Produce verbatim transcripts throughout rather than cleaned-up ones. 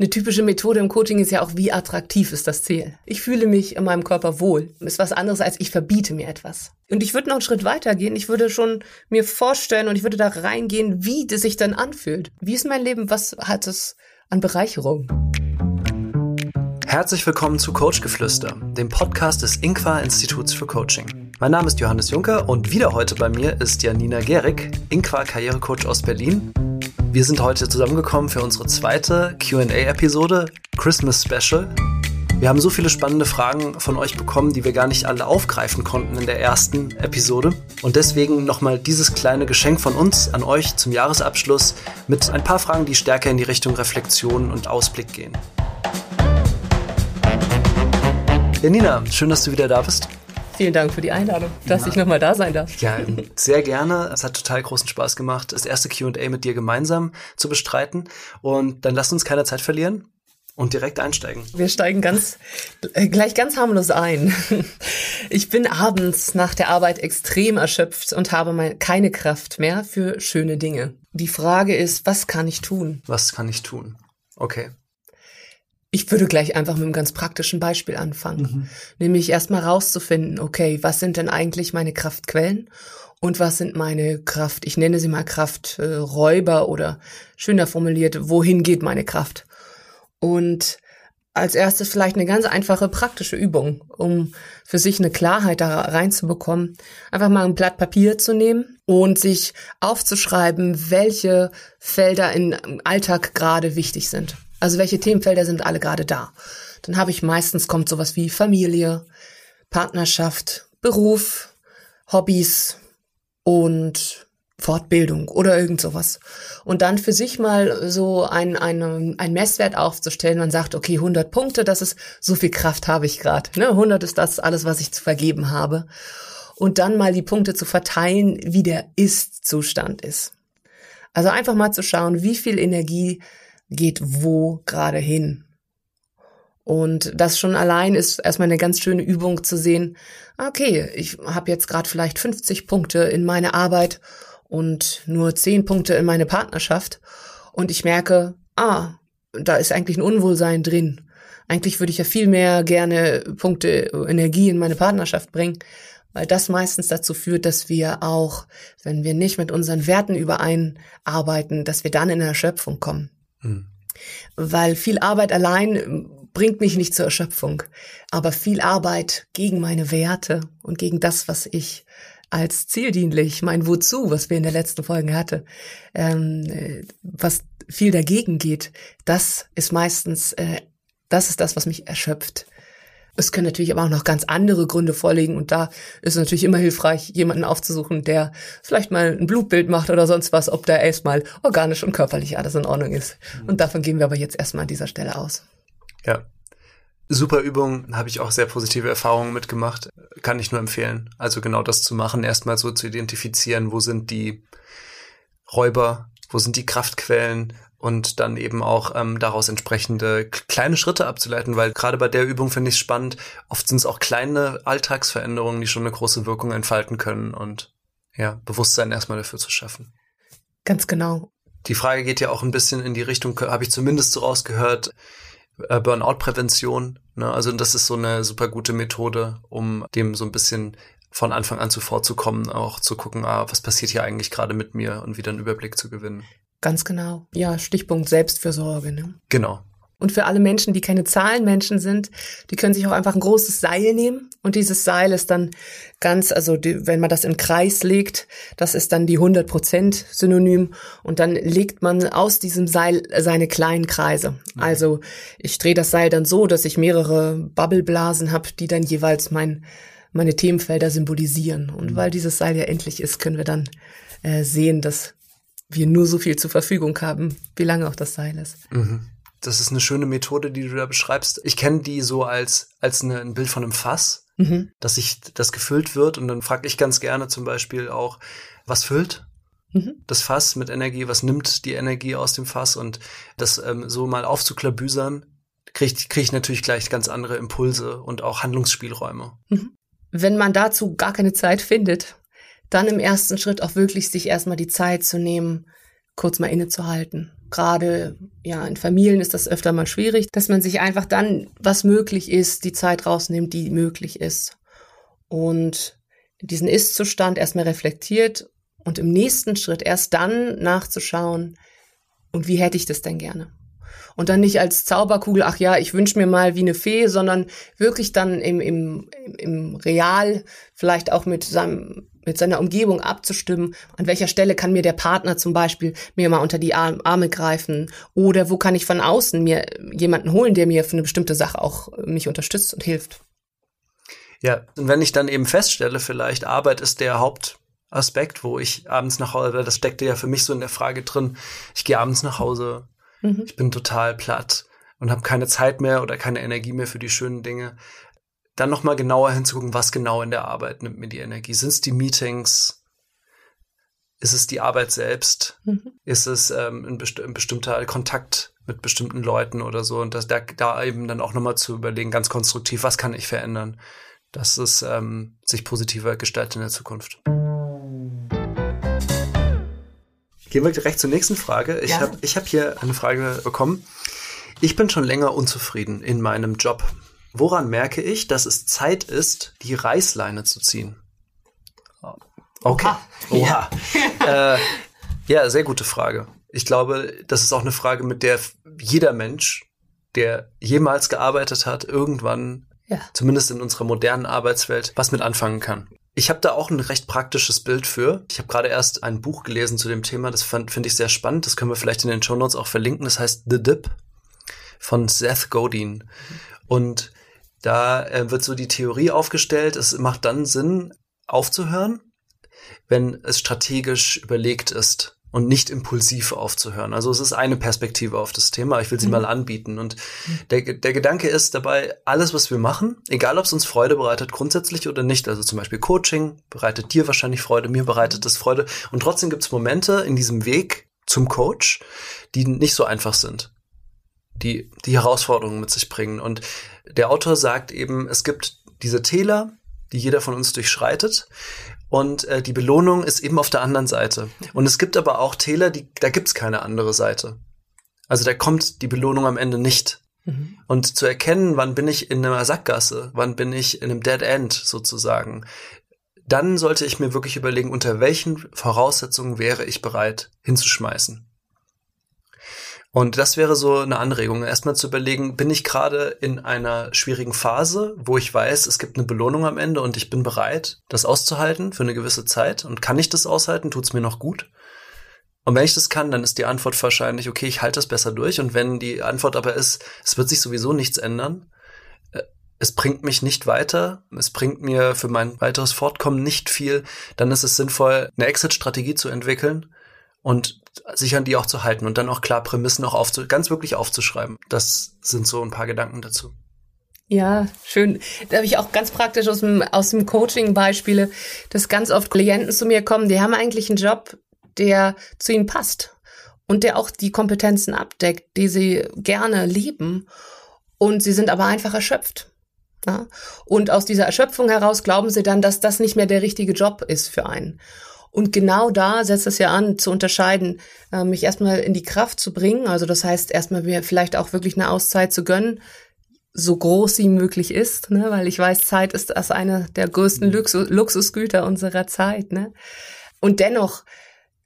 Eine typische Methode im Coaching ist ja auch, wie attraktiv ist das Ziel? Ich fühle mich in meinem Körper wohl. Ist was anderes als, ich verbiete mir etwas. Und ich würde noch einen Schritt weiter gehen. Ich würde schon mir vorstellen und ich würde da reingehen, wie das sich dann anfühlt. Wie ist mein Leben? Was hat es an Bereicherung? Herzlich willkommen zu Coachgeflüster, dem Podcast des I N Q A-Instituts für Coaching. Mein Name ist Johannes Juncker und wieder heute bei mir ist Janina Gerig, I N Q A-Karrierecoach aus Berlin. Wir sind heute zusammengekommen für unsere zweite Q and A-Episode, Christmas Special. Wir haben so viele spannende Fragen von euch bekommen, die wir gar nicht alle aufgreifen konnten in der ersten Episode. Und deswegen nochmal dieses kleine Geschenk von uns an euch zum Jahresabschluss mit ein paar Fragen, die stärker in die Richtung Reflexion und Ausblick gehen. Janina, schön, dass du wieder da bist. Vielen Dank für die Einladung, dass ja. ich nochmal da sein darf. Ja, sehr gerne. Es hat total großen Spaß gemacht, das erste Q and A mit dir gemeinsam zu bestreiten. Und dann lasst uns keine Zeit verlieren und direkt einsteigen. Wir steigen ganz äh, gleich ganz harmlos ein. Ich bin abends nach der Arbeit extrem erschöpft und habe mal keine Kraft mehr für schöne Dinge. Die Frage ist, was kann ich tun? Was kann ich tun? Okay. Ich würde gleich einfach mit einem ganz praktischen Beispiel anfangen, mhm. nämlich erstmal rauszufinden, okay, was sind denn eigentlich meine Kraftquellen und was sind meine Kraft, ich nenne sie mal Krafträuber äh, oder schöner formuliert, wohin geht meine Kraft? Und als erstes vielleicht eine ganz einfache praktische Übung, um für sich eine Klarheit da reinzubekommen, einfach mal ein Blatt Papier zu nehmen und sich aufzuschreiben, welche Felder im Alltag gerade wichtig sind. Also welche Themenfelder sind alle gerade da? Dann habe ich meistens, kommt sowas wie Familie, Partnerschaft, Beruf, Hobbys und Fortbildung oder irgend sowas. Und dann für sich mal so ein, ein, ein Messwert aufzustellen. Man sagt, okay, hundert Punkte, das ist, so viel Kraft habe ich gerade. Ne? hundert ist das alles, was ich zu vergeben habe. Und dann mal die Punkte zu verteilen, wie der Ist-Zustand ist. Also einfach mal zu schauen, wie viel Energie geht wo gerade hin. Und das schon allein ist erstmal eine ganz schöne Übung zu sehen, okay, ich habe jetzt gerade vielleicht fünfzig Punkte in meine Arbeit und nur zehn Punkte in meine Partnerschaft und ich merke, ah, da ist eigentlich ein Unwohlsein drin. Eigentlich würde ich ja viel mehr gerne Punkte Energie in meine Partnerschaft bringen, weil das meistens dazu führt, dass wir auch, wenn wir nicht mit unseren Werten übereinarbeiten, dass wir dann in eine Erschöpfung kommen. Hm. Weil viel Arbeit allein bringt mich nicht zur Erschöpfung, aber viel Arbeit gegen meine Werte und gegen das, was ich als zieldienlich, mein Wozu, was wir in der letzten Folge hatten, ähm, was viel dagegen geht, das ist meistens, äh, das ist das, was mich erschöpft. Es können natürlich aber auch noch ganz andere Gründe vorliegen und da ist es natürlich immer hilfreich, jemanden aufzusuchen, der vielleicht mal ein Blutbild macht oder sonst was, ob da erstmal organisch und körperlich alles in Ordnung ist. Und davon gehen wir aber jetzt erstmal an dieser Stelle aus. Ja, super Übung, habe ich auch sehr positive Erfahrungen mitgemacht, kann ich nur empfehlen. Also genau das zu machen, erstmal so zu identifizieren, wo sind die Räuber, wo sind die Kraftquellen, und dann eben auch ähm, daraus entsprechende kleine Schritte abzuleiten, weil gerade bei der Übung finde ich es spannend, oft sind es auch kleine Alltagsveränderungen, die schon eine große Wirkung entfalten können und ja, Bewusstsein erstmal dafür zu schaffen. Ganz genau. Die Frage geht ja auch ein bisschen in die Richtung, habe ich zumindest so rausgehört, äh, Burnout-Prävention, ne? Also das ist so eine super gute Methode, um dem so ein bisschen von Anfang an zuvorzukommen, auch zu gucken, ah, was passiert hier eigentlich gerade mit mir und wieder einen Überblick zu gewinnen. Ganz genau. Ja, Stichpunkt Selbstfürsorge. Ne? Genau. Und für alle Menschen, die keine Zahlenmenschen sind, die können sich auch einfach ein großes Seil nehmen. Und dieses Seil ist dann ganz, also die, wenn man das in Kreis legt, das ist dann die hundert Prozent Synonym. Und dann legt man aus diesem Seil seine kleinen Kreise. Mhm. Also ich drehe das Seil dann so, dass ich mehrere Bubbleblasen habe, die dann jeweils mein, meine Themenfelder symbolisieren. Und mhm. weil dieses Seil ja endlich ist, können wir dann äh, sehen, dass wir nur so viel zur Verfügung haben, wie lange auch das Seil ist. Mhm. Das ist eine schöne Methode, die du da beschreibst. Ich kenne die so als als eine, ein Bild von einem Fass, mhm. dass sich das gefüllt wird. Und dann frage ich ganz gerne zum Beispiel auch, was füllt mhm. das Fass mit Energie? Was nimmt die Energie aus dem Fass? Und das ähm, so mal aufzuklabüsern, kriege krieg ich natürlich gleich ganz andere Impulse und auch Handlungsspielräume. Mhm. Wenn man dazu gar keine Zeit findet, dann im ersten Schritt auch wirklich sich erstmal die Zeit zu nehmen, kurz mal innezuhalten gerade ja in Familien ist das öfter mal schwierig, dass man sich einfach dann, was möglich ist, die Zeit rausnimmt, die möglich ist. Und diesen Ist-Zustand erstmal reflektiert und im nächsten Schritt erst dann nachzuschauen, und wie hätte ich das denn gerne? Und dann nicht als Zauberkugel, ach ja, ich wünsche mir mal wie eine Fee, sondern wirklich dann im, im, im Real vielleicht auch mit seinem, mit seiner Umgebung abzustimmen. An welcher Stelle kann mir der Partner zum Beispiel mir mal unter die Arme greifen? Oder wo kann ich von außen mir jemanden holen, der mir für eine bestimmte Sache auch mich unterstützt und hilft? Ja, und wenn ich dann eben feststelle, vielleicht Arbeit ist der Haupt Aspekt, wo ich abends nach Hause, das steckte ja für mich so in der Frage drin, ich gehe abends nach Hause, mhm. ich bin total platt und habe keine Zeit mehr oder keine Energie mehr für die schönen Dinge. Dann nochmal genauer hinzugucken, was genau in der Arbeit nimmt mir die Energie. Sind es die Meetings? Ist es die Arbeit selbst? Mhm. Ist es ähm, ein, besti- ein bestimmter Kontakt mit bestimmten Leuten oder so? Und das, da, da eben dann auch nochmal zu überlegen, ganz konstruktiv, was kann ich verändern, dass es ähm, sich positiver gestaltet in der Zukunft. Gehen wir direkt zur nächsten Frage. Ich ja. habe ich hab hier eine Frage bekommen. Ich bin schon länger unzufrieden in meinem Job. Woran merke ich, dass es Zeit ist, die Reißleine zu ziehen? Okay. Oha. Ja. Äh, ja, sehr gute Frage. Ich glaube, das ist auch eine Frage, mit der jeder Mensch, der jemals gearbeitet hat, irgendwann, ja. zumindest in unserer modernen Arbeitswelt, was mit anfangen kann. Ich habe da auch ein recht praktisches Bild für. Ich habe gerade erst ein Buch gelesen zu dem Thema, das finde ich sehr spannend. Das können wir vielleicht in den Shownotes auch verlinken. Das heißt The Dip von Seth Godin. Und da äh, wird so die Theorie aufgestellt, es macht dann Sinn, aufzuhören, wenn es strategisch überlegt ist und nicht impulsiv aufzuhören. Also es ist eine Perspektive auf das Thema. Ich will sie mhm. mal anbieten. Und der, der Gedanke ist dabei, alles, was wir machen, egal ob es uns Freude bereitet, grundsätzlich oder nicht, also zum Beispiel Coaching bereitet dir wahrscheinlich Freude, mir bereitet das Freude. Und trotzdem gibt es Momente in diesem Weg zum Coach, die nicht so einfach sind, die die Herausforderungen mit sich bringen. Und der Autor sagt eben, es gibt diese Täler, die jeder von uns durchschreitet. Und äh, die Belohnung ist eben auf der anderen Seite. Und es gibt aber auch Täler, die, da gibt's keine andere Seite. Also da kommt die Belohnung am Ende nicht. Mhm. Und zu erkennen, wann bin ich in einer Sackgasse, wann bin ich in einem Dead End sozusagen, dann sollte ich mir wirklich überlegen, unter welchen Voraussetzungen wäre ich bereit hinzuschmeißen. Und das wäre so eine Anregung, erstmal zu überlegen, bin ich gerade in einer schwierigen Phase, wo ich weiß, es gibt eine Belohnung am Ende und ich bin bereit, das auszuhalten für eine gewisse Zeit und kann ich das aushalten, tut's mir noch gut? Und wenn ich das kann, dann ist die Antwort wahrscheinlich, okay, ich halte das besser durch. Und wenn die Antwort aber ist, es wird sich sowieso nichts ändern, es bringt mich nicht weiter, es bringt mir für mein weiteres Fortkommen nicht viel, dann ist es sinnvoll, eine Exit-Strategie zu entwickeln und sich an die auch zu halten und dann auch klar Prämissen auch aufzu- ganz wirklich aufzuschreiben. Das sind so ein paar Gedanken dazu. Ja, schön. Da habe ich auch ganz praktisch aus dem, aus dem Coaching Beispiele, dass ganz oft Klienten zu mir kommen, die haben eigentlich einen Job, der zu ihnen passt und der auch die Kompetenzen abdeckt, die sie gerne leben, und sie sind aber einfach erschöpft. Ja? Und aus dieser Erschöpfung heraus glauben sie dann, dass das nicht mehr der richtige Job ist für einen. Und genau da setzt es ja an, zu unterscheiden, äh, mich erstmal in die Kraft zu bringen. Also das heißt, erstmal mir vielleicht auch wirklich eine Auszeit zu gönnen, so groß sie möglich ist, ne? Weil ich weiß, Zeit ist das eine der größten Luxus- Luxusgüter unserer Zeit. Ne? Und dennoch,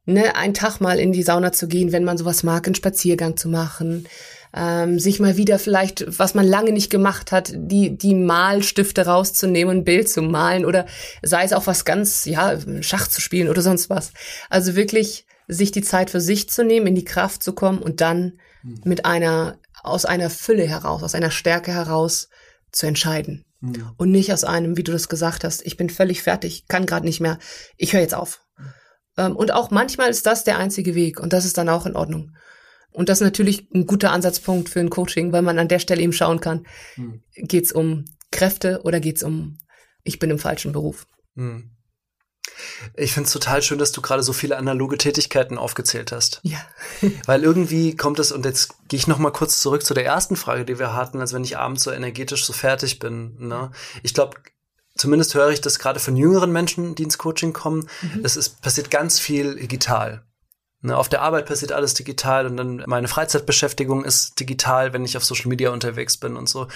ne, einen Tag mal in die Sauna zu gehen, wenn man sowas mag, einen Spaziergang zu machen, ähm, sich mal wieder vielleicht, was man lange nicht gemacht hat, die die Malstifte rauszunehmen, ein Bild zu malen, oder sei es auch was ganz, ja, Schach zu spielen oder sonst was. Also wirklich sich die Zeit für sich zu nehmen, in die Kraft zu kommen und dann mhm. mit einer, aus einer Fülle heraus, aus einer Stärke heraus zu entscheiden. Mhm. Und nicht aus einem, wie du das gesagt hast, ich bin völlig fertig, kann gerade nicht mehr, ich höre jetzt auf. Und auch manchmal ist das der einzige Weg, und das ist dann auch in Ordnung. Und das ist natürlich ein guter Ansatzpunkt für ein Coaching, weil man an der Stelle eben schauen kann, hm. geht's um Kräfte oder geht's um, ich bin im falschen Beruf. Hm. Ich finde es total schön, dass du gerade so viele analoge Tätigkeiten aufgezählt hast. Ja. Weil irgendwie kommt es, und jetzt gehe ich noch mal kurz zurück zu der ersten Frage, die wir hatten, als wenn ich abends so energetisch so fertig bin. Ne? Ich glaube, zumindest höre ich das gerade von jüngeren Menschen, die ins Coaching kommen. Mhm. Es ist, passiert ganz viel digital. Auf der Arbeit passiert alles digital und dann meine Freizeitbeschäftigung ist digital, wenn ich auf Social Media unterwegs bin und so.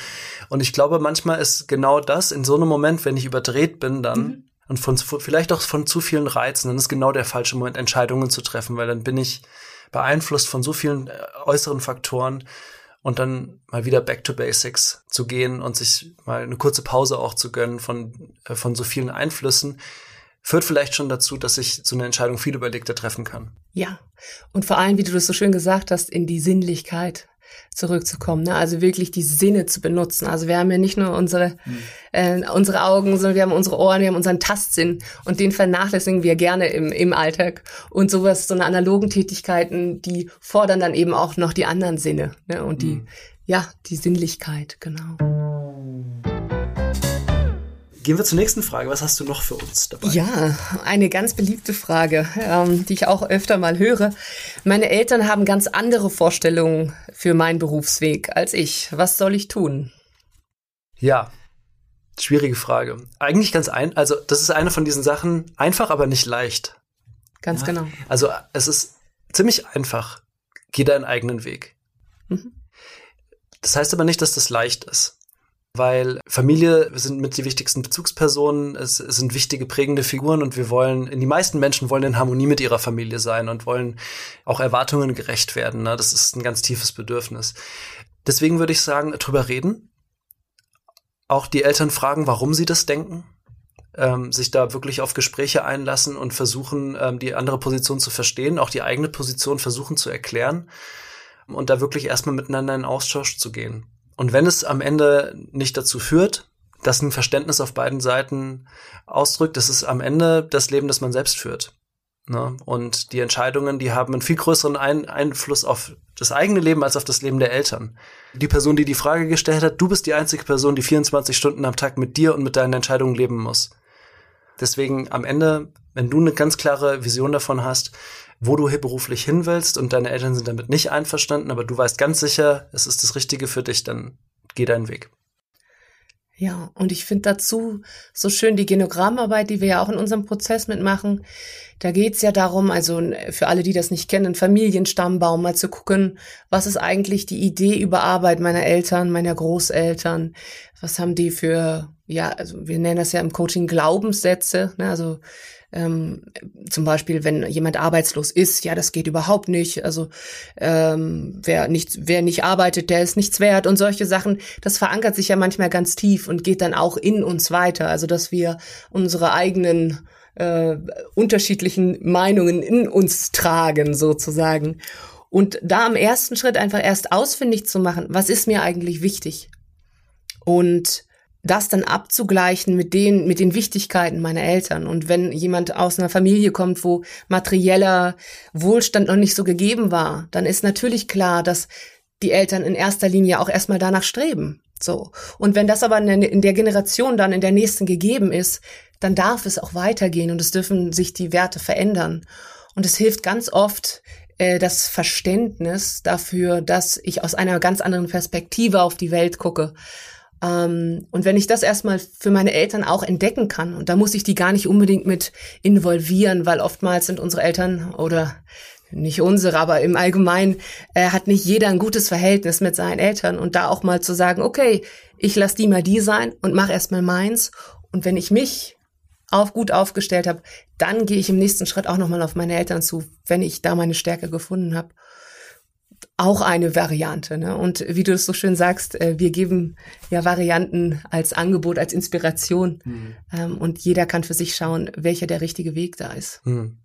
Und ich glaube, manchmal ist genau das in so einem Moment, wenn ich überdreht bin dann mhm. und von vielleicht auch von zu vielen Reizen, dann ist genau der falsche Moment, Entscheidungen zu treffen, weil dann bin ich beeinflusst von so vielen äußeren Faktoren und dann mal wieder back to basics zu gehen und sich mal eine kurze Pause auch zu gönnen von, von so vielen Einflüssen, führt vielleicht schon dazu, dass ich so eine Entscheidung viel überlegter treffen kann. Ja, und vor allem, wie du das so schön gesagt hast, in die Sinnlichkeit zurückzukommen, ne? Also wirklich die Sinne zu benutzen. Also wir haben ja nicht nur unsere, mhm. äh, unsere Augen, sondern wir haben unsere Ohren, wir haben unseren Tastsinn und den vernachlässigen wir gerne im, im Alltag. Und sowas, so eine analogen Tätigkeiten, die fordern dann eben auch noch die anderen Sinne, ne? Und die, mhm. ja, die Sinnlichkeit, genau. Gehen wir zur nächsten Frage. Was hast du noch für uns dabei? Ja, eine ganz beliebte Frage, ähm, die ich auch öfter mal höre. Meine Eltern haben ganz andere Vorstellungen für meinen Berufsweg als ich. Was soll ich tun? Ja, schwierige Frage. Eigentlich ganz ein, also das ist eine von diesen Sachen, einfach, aber nicht leicht. Ganz ja, genau. Also es ist ziemlich einfach. Geh deinen eigenen Weg. Mhm. Das heißt aber nicht, dass das leicht ist. Weil Familie sind mit die wichtigsten Bezugspersonen, es sind wichtige, prägende Figuren und wir wollen, die meisten Menschen wollen in Harmonie mit ihrer Familie sein und wollen auch Erwartungen gerecht werden, ne? Das ist ein ganz tiefes Bedürfnis. Deswegen würde ich sagen, drüber reden, auch die Eltern fragen, warum sie das denken, ähm, sich da wirklich auf Gespräche einlassen und versuchen, ähm, die andere Position zu verstehen, auch die eigene Position versuchen zu erklären und da wirklich erstmal miteinander in Austausch zu gehen. Und wenn es am Ende nicht dazu führt, dass ein Verständnis auf beiden Seiten ausdrückt, das ist am Ende das Leben, das man selbst führt. Ne? Und die Entscheidungen, die haben einen viel größeren Ein- Einfluss auf das eigene Leben als auf das Leben der Eltern. Die Person, die die Frage gestellt hat, du bist die einzige Person, die vierundzwanzig Stunden am Tag mit dir und mit deinen Entscheidungen leben muss. Deswegen am Ende, wenn du eine ganz klare Vision davon hast, wo du hier beruflich hin willst und deine Eltern sind damit nicht einverstanden, aber du weißt ganz sicher, es ist das Richtige für dich, dann geh deinen Weg. Ja, und ich finde dazu so schön die Genogrammarbeit, die wir ja auch in unserem Prozess mitmachen. Da geht's ja darum, also für alle, die das nicht kennen, Familienstammbaum, mal zu gucken, was ist eigentlich die Idee über Arbeit meiner Eltern, meiner Großeltern? Was haben die für, ja, also wir nennen das ja im Coaching Glaubenssätze, ne? Also Ähm, zum Beispiel, wenn jemand arbeitslos ist, ja, das geht überhaupt nicht. Also ähm, wer nicht, wer nicht arbeitet, der ist nichts wert und solche Sachen. Das verankert sich ja manchmal ganz tief und geht dann auch in uns weiter. Also dass wir unsere eigenen äh, unterschiedlichen Meinungen in uns tragen sozusagen. Und da im ersten Schritt einfach erst ausfindig zu machen, was ist mir eigentlich wichtig? Und das dann abzugleichen mit den, mit den Wichtigkeiten meiner Eltern. Und wenn jemand aus einer Familie kommt, wo materieller Wohlstand noch nicht so gegeben war, dann ist natürlich klar, dass die Eltern in erster Linie auch erstmal danach streben. So. Und wenn das aber in der Generation dann in der nächsten gegeben ist, dann darf es auch weitergehen und es dürfen sich die Werte verändern. Und es hilft ganz oft, das Verständnis dafür, dass ich aus einer ganz anderen Perspektive auf die Welt gucke. Ähm, und wenn ich das erstmal für meine Eltern auch entdecken kann, und da muss ich die gar nicht unbedingt mit involvieren, weil oftmals sind unsere Eltern oder nicht unsere, aber im Allgemeinen äh, hat nicht jeder ein gutes Verhältnis mit seinen Eltern und da auch mal zu sagen, okay, ich lass die mal die sein und mach erstmal meins und wenn ich mich auf gut aufgestellt habe, dann gehe ich im nächsten Schritt auch nochmal auf meine Eltern zu, wenn ich da meine Stärke gefunden habe. Auch eine Variante, ne? Und wie du es so schön sagst, wir geben ja Varianten als Angebot, als Inspiration. Mhm. Und jeder kann für sich schauen, welcher der richtige Weg da ist. Mhm.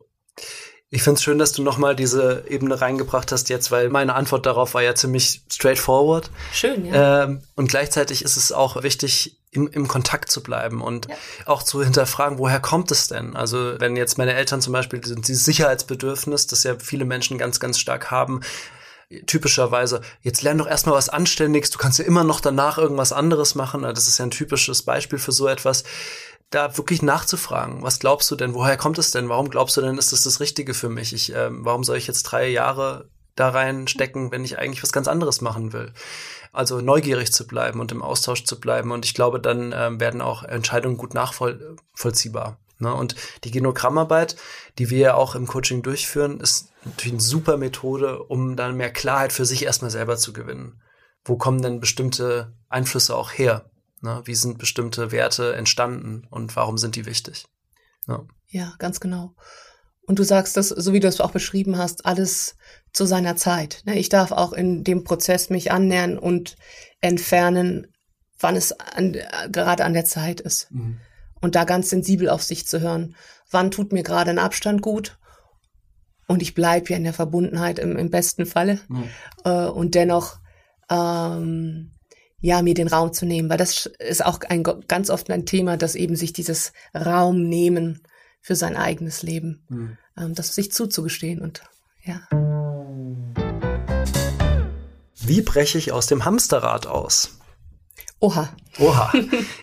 Ich finde es schön, dass du nochmal diese Ebene reingebracht hast jetzt, weil meine Antwort darauf war ja ziemlich straightforward. Schön, ja. Ähm, und gleichzeitig ist es auch wichtig, im, im Kontakt zu bleiben und ja. auch zu hinterfragen, woher kommt es denn? Also wenn jetzt meine Eltern zum Beispiel dieses Sicherheitsbedürfnis, das ja viele Menschen ganz, ganz stark haben, typischerweise, jetzt lern doch erstmal was Anständiges, du kannst ja immer noch danach irgendwas anderes machen. Das ist ja ein typisches Beispiel für so etwas. Da wirklich nachzufragen, was glaubst du denn, woher kommt es denn, warum glaubst du denn, ist das das Richtige für mich? Ich, ähm, warum soll ich jetzt drei Jahre da reinstecken, wenn ich eigentlich was ganz anderes machen will? Also neugierig zu bleiben und im Austausch zu bleiben. Und ich glaube, dann ähm, werden auch Entscheidungen gut nachvollziehbar. Und die Genogrammarbeit, die wir ja auch im Coaching durchführen, ist natürlich eine super Methode, um dann mehr Klarheit für sich erstmal selber zu gewinnen. Wo kommen denn bestimmte Einflüsse auch her? Wie sind bestimmte Werte entstanden und warum sind die wichtig? Ja, ja, ganz genau. Und du sagst das, so wie du es auch beschrieben hast, alles zu seiner Zeit. Ich darf auch in dem Prozess mich annähern und entfernen, wann es an, gerade an der Zeit ist. Mhm. Und da ganz sensibel auf sich zu hören. Wann tut mir gerade ein Abstand gut? Und ich bleibe ja in der Verbundenheit im, im besten Falle. Mhm. Äh, und dennoch, ähm, ja, mir den Raum zu nehmen. Weil das ist auch ein, ganz oft ein Thema, dass eben sich dieses Raum nehmen für sein eigenes Leben. Mhm. Ähm, das sich zuzugestehen und, ja. Wie breche ich aus dem Hamsterrad aus? Oha. Oha.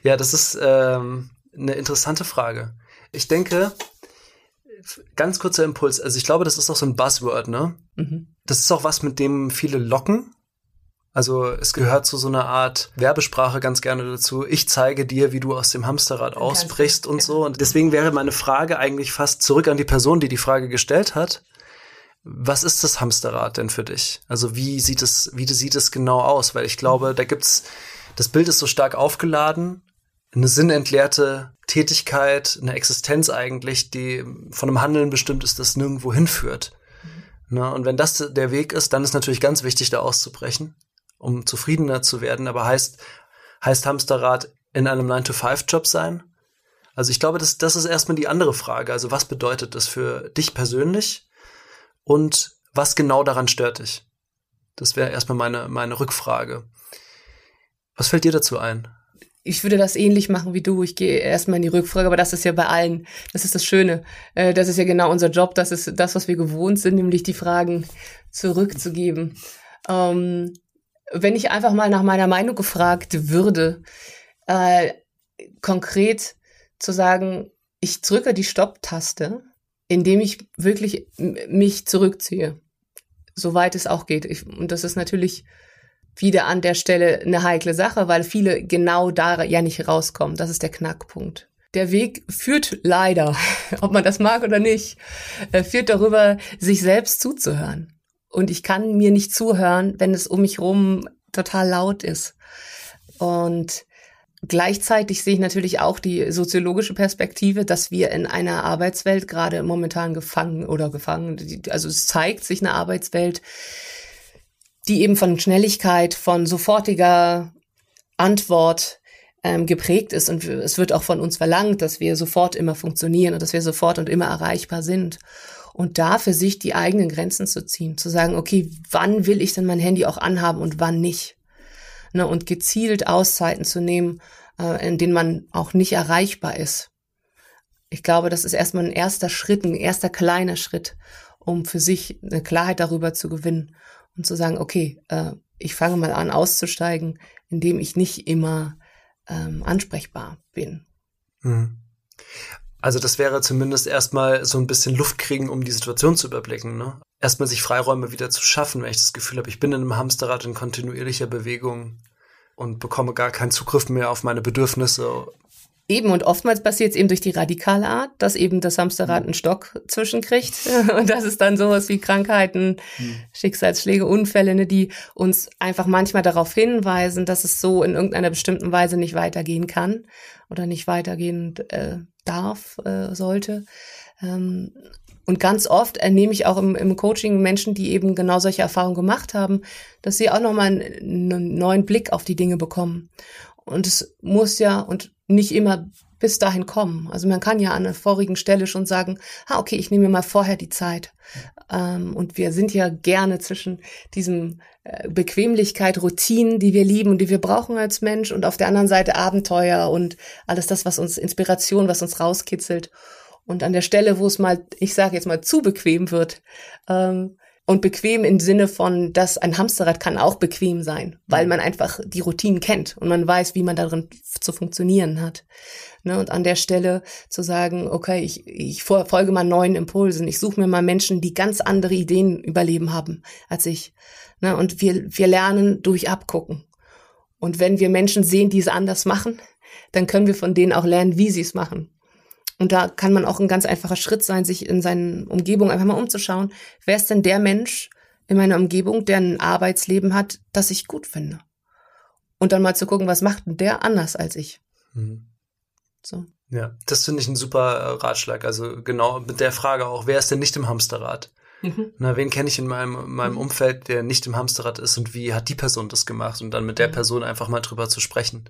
Ja, das ist ähm, eine interessante Frage. Ich denke, ganz kurzer Impuls. Also ich glaube, das ist auch so ein Buzzword, ne? Mhm. Das ist auch was, mit dem viele locken. Also es gehört zu so einer Art Werbesprache ganz gerne dazu. Ich zeige dir, wie du aus dem Hamsterrad ausbrichst und so. Und deswegen wäre meine Frage eigentlich fast zurück an die Person, die die Frage gestellt hat. Was ist das Hamsterrad denn für dich? Also wie sieht es, wie sieht es genau aus? Weil ich glaube, da gibt's das Bild ist so stark aufgeladen, eine sinnentleerte Tätigkeit, eine Existenz eigentlich, die von einem Handeln bestimmt ist, das nirgendwo hinführt. Mhm. Ne? Und wenn das der Weg ist, dann ist natürlich ganz wichtig, da auszubrechen, um zufriedener zu werden. Aber heißt, heißt Hamsterrad in einem nine to five Job sein? Also ich glaube, das, das ist erstmal die andere Frage. Also was bedeutet das für dich persönlich und was genau daran stört dich? Das wäre erstmal meine, meine Rückfrage. Was fällt dir dazu ein? Ich würde das ähnlich machen wie du. Ich gehe erstmal in die Rückfrage, aber das ist ja bei allen, das ist das Schöne. Das ist ja genau unser Job, das ist das, was wir gewohnt sind, nämlich die Fragen zurückzugeben. Ähm, wenn ich einfach mal nach meiner Meinung gefragt würde, äh, konkret zu sagen, ich drücke die Stopp-Taste, indem ich wirklich m- mich zurückziehe, soweit es auch geht. Ich, und das ist natürlich wieder an der Stelle eine heikle Sache, weil viele genau da ja nicht rauskommen. Das ist der Knackpunkt. Der Weg führt leider, ob man das mag oder nicht, führt darüber, sich selbst zuzuhören. Und ich kann mir nicht zuhören, wenn es um mich rum total laut ist. Und gleichzeitig sehe ich natürlich auch die soziologische Perspektive, dass wir in einer Arbeitswelt gerade momentan gefangen oder gefangen, also es zeigt sich eine Arbeitswelt, die eben von Schnelligkeit, von sofortiger Antwort ähm, geprägt ist. Und es wird auch von uns verlangt, dass wir sofort immer funktionieren und dass wir sofort und immer erreichbar sind. Und da für sich die eigenen Grenzen zu ziehen, zu sagen, okay, wann will ich denn mein Handy auch anhaben und wann nicht? Ne, und gezielt Auszeiten zu nehmen, äh, in denen man auch nicht erreichbar ist. Ich glaube, das ist erstmal ein erster Schritt, ein erster kleiner Schritt, um für sich eine Klarheit darüber zu gewinnen. Und zu sagen, okay, äh, ich fange mal an auszusteigen, indem ich nicht immer ähm, ansprechbar bin. Also das wäre zumindest erstmal so ein bisschen Luft kriegen, um die Situation zu überblicken. Ne? Erstmal sich Freiräume wieder zu schaffen, wenn ich das Gefühl habe, ich bin in einem Hamsterrad in kontinuierlicher Bewegung und bekomme gar keinen Zugriff mehr auf meine Bedürfnisse. Eben, und oftmals passiert es eben durch die radikale Art, dass eben das Hamsterrad einen Stock zwischenkriegt und das ist dann sowas wie Krankheiten, mhm. Schicksalsschläge, Unfälle, ne, die uns einfach manchmal darauf hinweisen, dass es so in irgendeiner bestimmten Weise nicht weitergehen kann oder nicht weitergehen äh, darf, äh, sollte. Ähm, und ganz oft ernehme ich auch im, im Coaching Menschen, die eben genau solche Erfahrungen gemacht haben, dass sie auch nochmal einen, einen neuen Blick auf die Dinge bekommen. Und es muss ja und nicht immer bis dahin kommen. Also man kann ja an der vorigen Stelle schon sagen, ah, okay, ich nehme mir mal vorher die Zeit. Ähm, und wir sind ja gerne zwischen diesem äh, Bequemlichkeit, Routinen, die wir lieben und die wir brauchen als Mensch und auf der anderen Seite Abenteuer und alles das, was uns Inspiration, was uns rauskitzelt. Und an der Stelle, wo es mal, ich sage jetzt mal, zu bequem wird, ähm, und bequem im Sinne von, dass ein Hamsterrad kann auch bequem sein, weil man einfach die Routinen kennt und man weiß, wie man darin zu funktionieren hat. Ne? Und an der Stelle zu sagen, okay, ich, ich folge mal neuen Impulsen, ich suche mir mal Menschen, die ganz andere Ideen über Leben haben als ich. Ne? Und wir, wir lernen durch Abgucken. Und wenn wir Menschen sehen, die es anders machen, dann können wir von denen auch lernen, wie sie es machen. Und da kann man auch ein ganz einfacher Schritt sein, sich in seinen Umgebungen einfach mal umzuschauen. Wer ist denn der Mensch in meiner Umgebung, der ein Arbeitsleben hat, das ich gut finde? Und dann mal zu gucken, was macht denn der anders als ich? Mhm. So. Ja, das finde ich ein super Ratschlag. Also genau mit der Frage auch, wer ist denn nicht im Hamsterrad? Mhm. Na, wen kenne ich in meinem, meinem Umfeld, der nicht im Hamsterrad ist, und wie hat die Person das gemacht? Und dann mit der Person einfach mal drüber zu sprechen.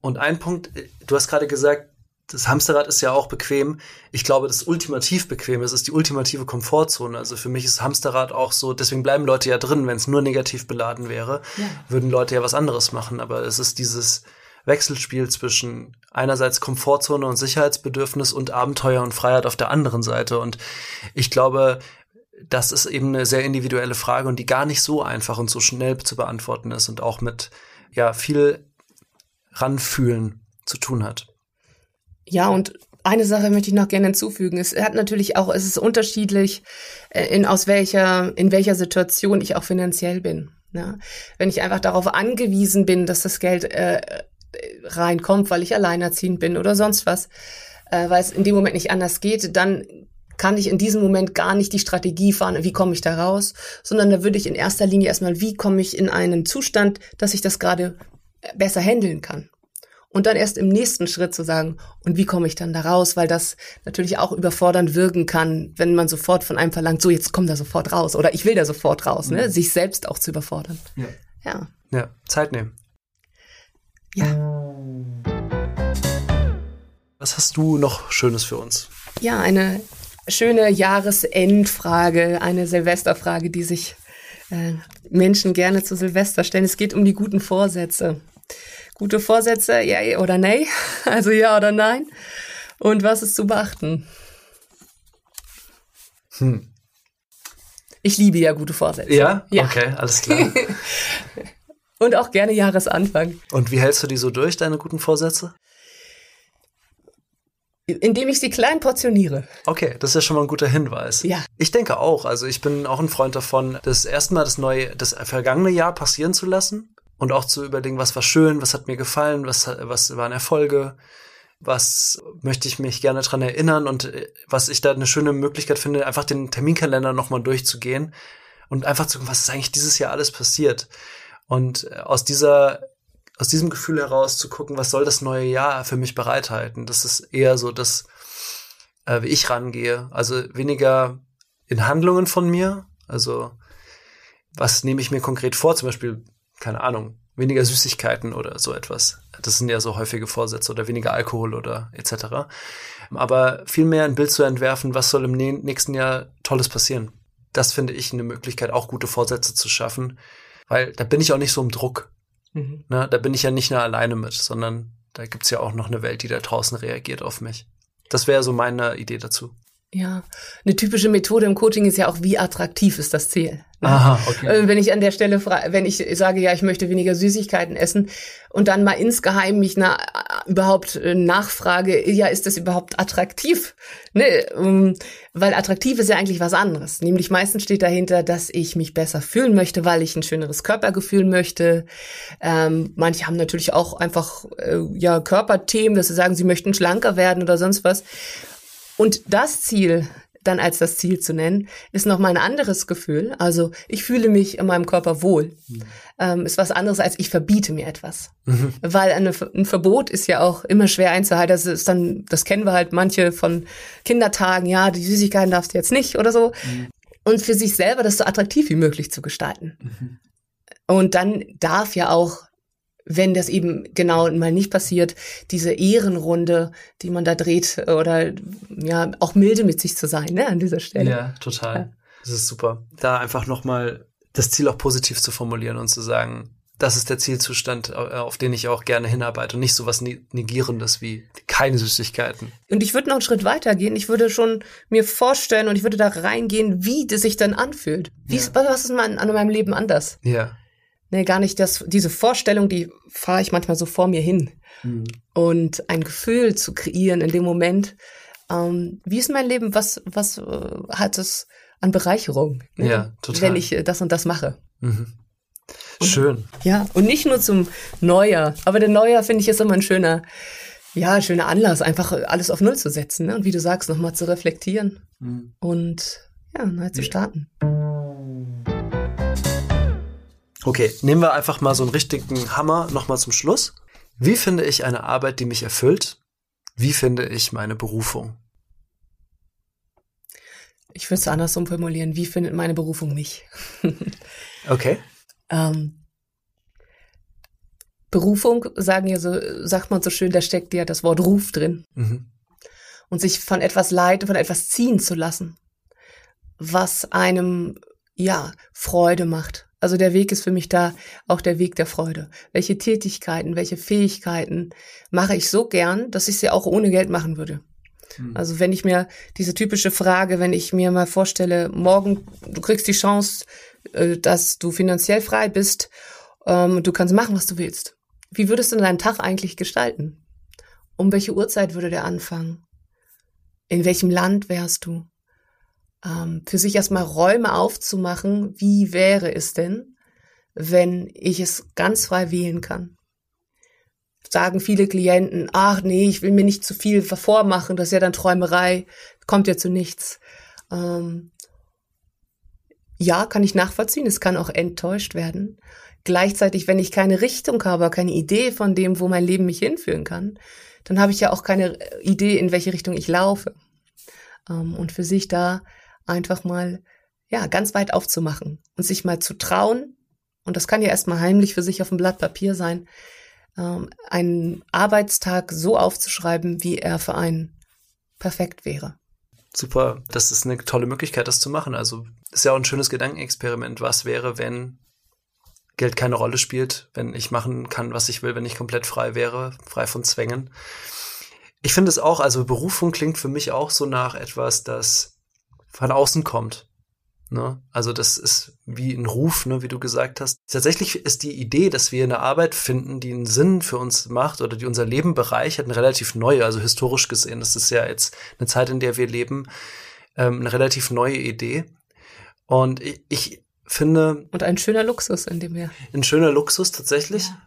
Und ein Punkt, du hast gerade gesagt, das Hamsterrad ist ja auch bequem. Ich glaube, das ist ultimativ bequem. Das ist die ultimative Komfortzone. Also für mich ist Hamsterrad auch so, deswegen bleiben Leute ja drin. Wenn es nur negativ beladen wäre, ja, würden Leute ja was anderes machen. Aber es ist dieses Wechselspiel zwischen einerseits Komfortzone und Sicherheitsbedürfnis und Abenteuer und Freiheit auf der anderen Seite. Und ich glaube, das ist eben eine sehr individuelle Frage und die gar nicht so einfach und so schnell zu beantworten ist und auch mit ja viel Ranfühlen zu tun hat. Ja, und eine Sache möchte ich noch gerne hinzufügen. Es hat natürlich auch, es ist unterschiedlich, in aus welcher, in welcher Situation ich auch finanziell bin. Ne? Wenn ich einfach darauf angewiesen bin, dass das Geld äh, reinkommt, weil ich alleinerziehend bin oder sonst was, äh, weil es in dem Moment nicht anders geht, dann kann ich in diesem Moment gar nicht die Strategie fahren, wie komme ich da raus, sondern da würde ich in erster Linie erstmal, wie komme ich in einen Zustand, dass ich das gerade besser handeln kann. Und dann erst im nächsten Schritt zu sagen, und wie komme ich dann da raus, weil das natürlich auch überfordernd wirken kann, wenn man sofort von einem verlangt, so jetzt komm da sofort raus oder ich will da sofort raus, mhm. ne? Sich selbst auch zu überfordern. Ja, ja. ja Zeit nehmen. Ja. Was hast du noch Schönes für uns? Ja, eine schöne Jahresendfrage, eine Silvesterfrage, die sich äh, Menschen gerne zu Silvester stellen. Es geht um die guten Vorsätze. Gute Vorsätze, ja oder nein? Also ja oder nein? Und was ist zu beachten? Hm. Ich liebe ja gute Vorsätze. Ja? ja. Okay, alles klar. Und auch gerne Jahresanfang. Und wie hältst du die so durch, deine guten Vorsätze? Indem ich sie klein portioniere. Okay, das ist ja schon mal ein guter Hinweis. Ja. Ich denke auch. Also ich bin auch ein Freund davon, das erstmal das neue, das vergangene Jahr passieren zu lassen und auch zu überlegen, was war schön, was hat mir gefallen, was, was waren Erfolge, was möchte ich mich gerne dran erinnern, und was ich da eine schöne Möglichkeit finde, einfach den Terminkalender nochmal durchzugehen und einfach zu gucken, was ist eigentlich dieses Jahr alles passiert. Und aus dieser, aus diesem Gefühl heraus zu gucken, was soll das neue Jahr für mich bereithalten? Das ist eher so, dass, äh, wie ich rangehe. Also weniger in Handlungen von mir. Also, was nehme ich mir konkret vor? Zum Beispiel, keine Ahnung, weniger Süßigkeiten oder so etwas. Das sind ja so häufige Vorsätze, oder weniger Alkohol oder et cetera. Aber vielmehr ein Bild zu entwerfen, was soll im nächsten Jahr Tolles passieren? Das finde ich eine Möglichkeit, auch gute Vorsätze zu schaffen. Weil da bin ich auch nicht so im Druck. Mhm. Na, da bin ich ja nicht nur alleine mit, sondern da gibt's ja auch noch eine Welt, die da draußen reagiert auf mich. Das wäre so meine Idee dazu. Ja, eine typische Methode im Coaching ist ja auch, wie attraktiv ist das Ziel. Ne? Aha, okay. Wenn ich an der Stelle frage, wenn ich sage, ja, ich möchte weniger Süßigkeiten essen und dann mal insgeheim mich na, überhaupt nachfrage, ja, ist das überhaupt attraktiv? Ne? Weil attraktiv ist ja eigentlich was anderes. Nämlich meistens steht dahinter, dass ich mich besser fühlen möchte, weil ich ein schöneres Körpergefühl möchte. Ähm, manche haben natürlich auch einfach äh, ja Körperthemen, dass sie sagen, sie möchten schlanker werden oder sonst was. Und das Ziel dann als das Ziel zu nennen, ist nochmal ein anderes Gefühl. Also ich fühle mich in meinem Körper wohl. Mhm. Ähm, ist was anderes als ich verbiete mir etwas. Mhm. Weil eine, ein Verbot ist ja auch immer schwer einzuhalten. Das ist dann, das kennen wir halt manche von Kindertagen. Ja, die Süßigkeiten darfst du jetzt nicht oder so. Mhm. Und für sich selber das so attraktiv wie möglich zu gestalten. Mhm. Und dann darf ja auch, wenn das eben genau mal nicht passiert, diese Ehrenrunde, die man da dreht, oder ja, auch milde mit sich zu sein, ne, an dieser Stelle. Ja, total. Ja. Das ist super. Da einfach nochmal das Ziel auch positiv zu formulieren und zu sagen, das ist der Zielzustand, auf den ich auch gerne hinarbeite, und nicht so was Negierendes wie keine Süßigkeiten. Und ich würde noch einen Schritt weitergehen. Ich würde schon mir vorstellen und ich würde da reingehen, wie das sich dann anfühlt. Wie, ja. Was ist an, an meinem Leben anders? Ja. Nee, gar nicht. Das, diese Vorstellung, die fahre ich manchmal so vor mir hin. Mhm. Und ein Gefühl zu kreieren in dem Moment, ähm, wie ist mein Leben, was, was äh, hat es an Bereicherung, ne? Ja, total. Wenn ich äh, das und das mache. Mhm. Schön. Und, ja, und nicht nur zum Neujahr. Aber der Neujahr, finde ich, ist immer ein schöner, Ja, schöner Anlass, einfach alles auf Null zu setzen, ne? Und wie du sagst, nochmal zu reflektieren mhm. und ja, neu zu starten. Okay, nehmen wir einfach mal so einen richtigen Hammer nochmal zum Schluss. Wie finde ich eine Arbeit, die mich erfüllt? Wie finde ich meine Berufung? Ich würde es andersrum formulieren. Wie findet meine Berufung mich? Okay. ähm, Berufung, sagen ja so, sagt man so schön, da steckt ja das Wort Ruf drin. Mhm. Und sich von etwas leiten, von etwas ziehen zu lassen, was einem, ja, Freude macht. Also der Weg ist für mich da auch der Weg der Freude. Welche Tätigkeiten, welche Fähigkeiten mache ich so gern, dass ich sie auch ohne Geld machen würde? Also wenn ich mir diese typische Frage, wenn ich mir mal vorstelle, morgen, du kriegst die Chance, dass du finanziell frei bist, du kannst machen, was du willst. Wie würdest du deinen Tag eigentlich gestalten? Um welche Uhrzeit würde der anfangen? In welchem Land wärst du? Für sich erstmal Räume aufzumachen, wie wäre es denn, wenn ich es ganz frei wählen kann? Sagen viele Klienten, ach nee, ich will mir nicht zu viel vormachen, das ist ja dann Träumerei, kommt ja zu nichts. Ähm, ja, kann ich nachvollziehen, es kann auch enttäuscht werden. Gleichzeitig, wenn ich keine Richtung habe, keine Idee von dem, wo mein Leben mich hinführen kann, dann habe ich ja auch keine Idee, in welche Richtung ich laufe. Ähm, und für sich da einfach mal ja ganz weit aufzumachen und sich mal zu trauen, und das kann ja erstmal heimlich für sich auf dem Blatt Papier sein, einen Arbeitstag so aufzuschreiben, wie er für einen perfekt wäre. Super, das ist eine tolle Möglichkeit, das zu machen. Also ist ja auch ein schönes Gedankenexperiment. Was wäre, wenn Geld keine Rolle spielt, wenn ich machen kann, was ich will, wenn ich komplett frei wäre, frei von Zwängen. Ich finde es auch, also Berufung klingt für mich auch so nach etwas, das von außen kommt. Ne? Also das ist wie ein Ruf, ne, wie du gesagt hast. Tatsächlich ist die Idee, dass wir eine Arbeit finden, die einen Sinn für uns macht oder die unser Leben bereichert, eine relativ neue, also historisch gesehen, das ist ja jetzt eine Zeit, in der wir leben, ähm, eine relativ neue Idee. Und ich, ich finde... Und ein schöner Luxus in dem Jahr. Ein schöner Luxus tatsächlich. Ja.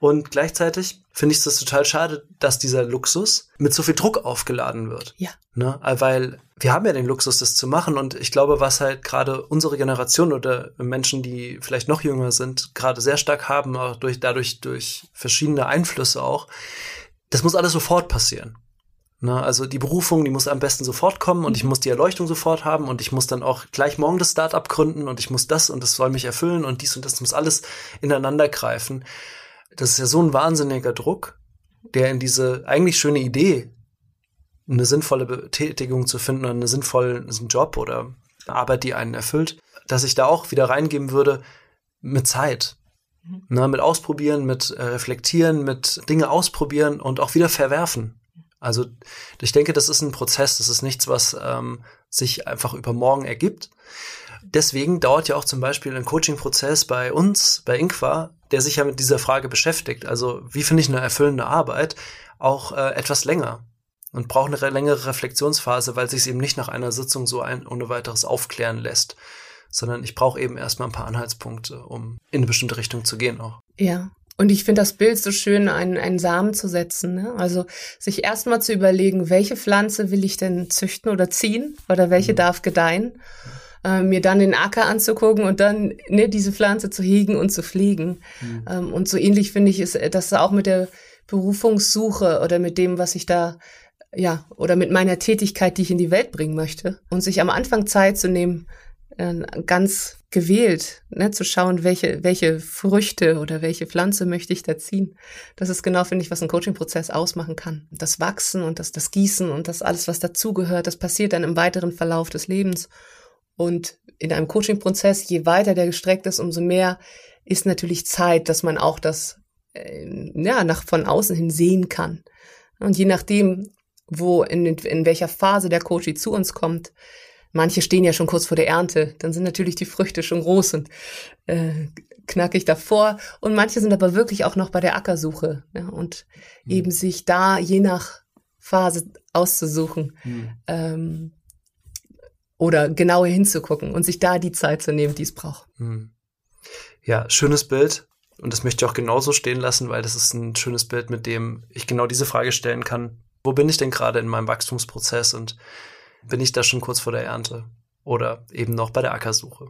Und gleichzeitig finde ich es total schade, dass dieser Luxus mit so viel Druck aufgeladen wird. Ja. Ne? Weil wir haben ja den Luxus, das zu machen. Und ich glaube, was halt gerade unsere Generation oder Menschen, die vielleicht noch jünger sind, gerade sehr stark haben, auch durch, dadurch durch verschiedene Einflüsse auch, das muss alles sofort passieren. Ne? Also die Berufung, die muss am besten sofort kommen und ich muss die Erleuchtung sofort haben und ich muss dann auch gleich morgen das Start-up gründen und ich muss das und das soll mich erfüllen und dies und das muss alles ineinander greifen. Das ist ja so ein wahnsinniger Druck, der in diese eigentlich schöne Idee, eine sinnvolle Betätigung zu finden oder einen sinnvollen Job oder eine Arbeit, die einen erfüllt, dass ich da auch wieder reingeben würde mit Zeit. Mhm. Ne, mit Ausprobieren, mit äh, Reflektieren, mit Dinge ausprobieren und auch wieder verwerfen. Also ich denke, das ist ein Prozess, das ist nichts, was ähm, sich einfach übermorgen ergibt. Deswegen dauert ja auch zum Beispiel ein Coaching-Prozess bei uns, bei I N Q A, der sich ja mit dieser Frage beschäftigt, also wie finde ich eine erfüllende Arbeit, auch äh, etwas länger und braucht eine re- längere Reflexionsphase, weil sich es eben nicht nach einer Sitzung so ein, ohne weiteres aufklären lässt, sondern ich brauche eben erstmal ein paar Anhaltspunkte, um in eine bestimmte Richtung zu gehen auch. Ja, und ich finde das Bild so schön, einen, einen Samen zu setzen, ne? Also sich erstmal zu überlegen, welche Pflanze will ich denn züchten oder ziehen oder welche mhm. darf gedeihen. Ähm, mir dann den Acker anzugucken und dann ne, diese Pflanze zu hegen und zu pflegen. Mhm. Ähm, und so ähnlich finde ich, ist das auch mit der Berufungssuche oder mit dem, was ich da, ja, oder mit meiner Tätigkeit, die ich in die Welt bringen möchte. Und sich am Anfang Zeit zu nehmen, äh, ganz gewählt, ne, zu schauen, welche, welche Früchte oder welche Pflanze möchte ich da ziehen. Das ist genau, finde ich, was ein Coaching-Prozess ausmachen kann. Das Wachsen und das, das Gießen und das alles, was dazugehört, das passiert dann im weiteren Verlauf des Lebens. Und in einem Coaching-Prozess, je weiter der gestreckt ist, umso mehr ist natürlich Zeit, dass man auch das äh, ja, nach von außen hin sehen kann. Und je nachdem, wo in, in welcher Phase der Coachie zu uns kommt, manche stehen ja schon kurz vor der Ernte, dann sind natürlich die Früchte schon groß und äh, knackig davor. Und manche sind aber wirklich auch noch bei der Ackersuche, ja, und mhm. eben sich da je nach Phase auszusuchen. Mhm. Ähm, Oder genauer hinzugucken und sich da die Zeit zu nehmen, die es braucht. Ja, schönes Bild. Und das möchte ich auch genauso stehen lassen, weil das ist ein schönes Bild, mit dem ich genau diese Frage stellen kann. Wo bin ich denn gerade in meinem Wachstumsprozess und bin ich da schon kurz vor der Ernte oder eben noch bei der Ackersuche?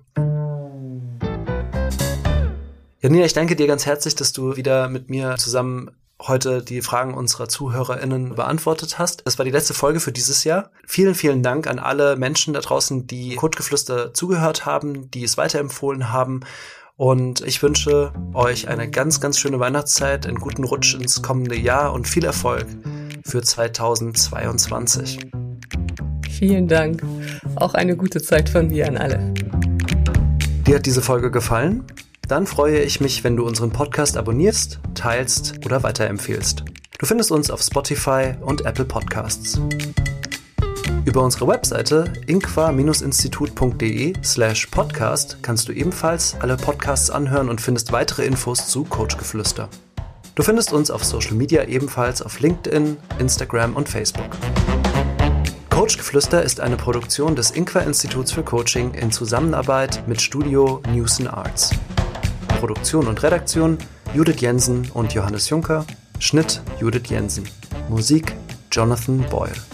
Janina, ich danke dir ganz herzlich, dass du wieder mit mir zusammen heute die Fragen unserer ZuhörerInnen beantwortet hast. Das war die letzte Folge für dieses Jahr. Vielen, vielen Dank an alle Menschen da draußen, die Coachgeflüster zugehört haben, die es weiterempfohlen haben. Und ich wünsche euch eine ganz, ganz schöne Weihnachtszeit, einen guten Rutsch ins kommende Jahr und viel Erfolg für zweitausendzweiundzwanzig. Vielen Dank. Auch eine gute Zeit von mir an alle. Dir hat diese Folge gefallen? Dann freue ich mich, wenn du unseren Podcast abonnierst, teilst oder weiterempfehlst. Du findest uns auf Spotify und Apple Podcasts. Über unsere Webseite I N Q A Institut Punkt D E slash podcast kannst du ebenfalls alle Podcasts anhören und findest weitere Infos zu Coachgeflüster. Du findest uns auf Social Media ebenfalls auf LinkedIn, Instagram und Facebook. Coachgeflüster ist eine Produktion des I N Q A Instituts für Coaching in Zusammenarbeit mit Studio Newson Arts. Produktion und Redaktion Judith Jensen und Johannes Juncker. Schnitt Judith Jensen. Musik Jonathan Boyle.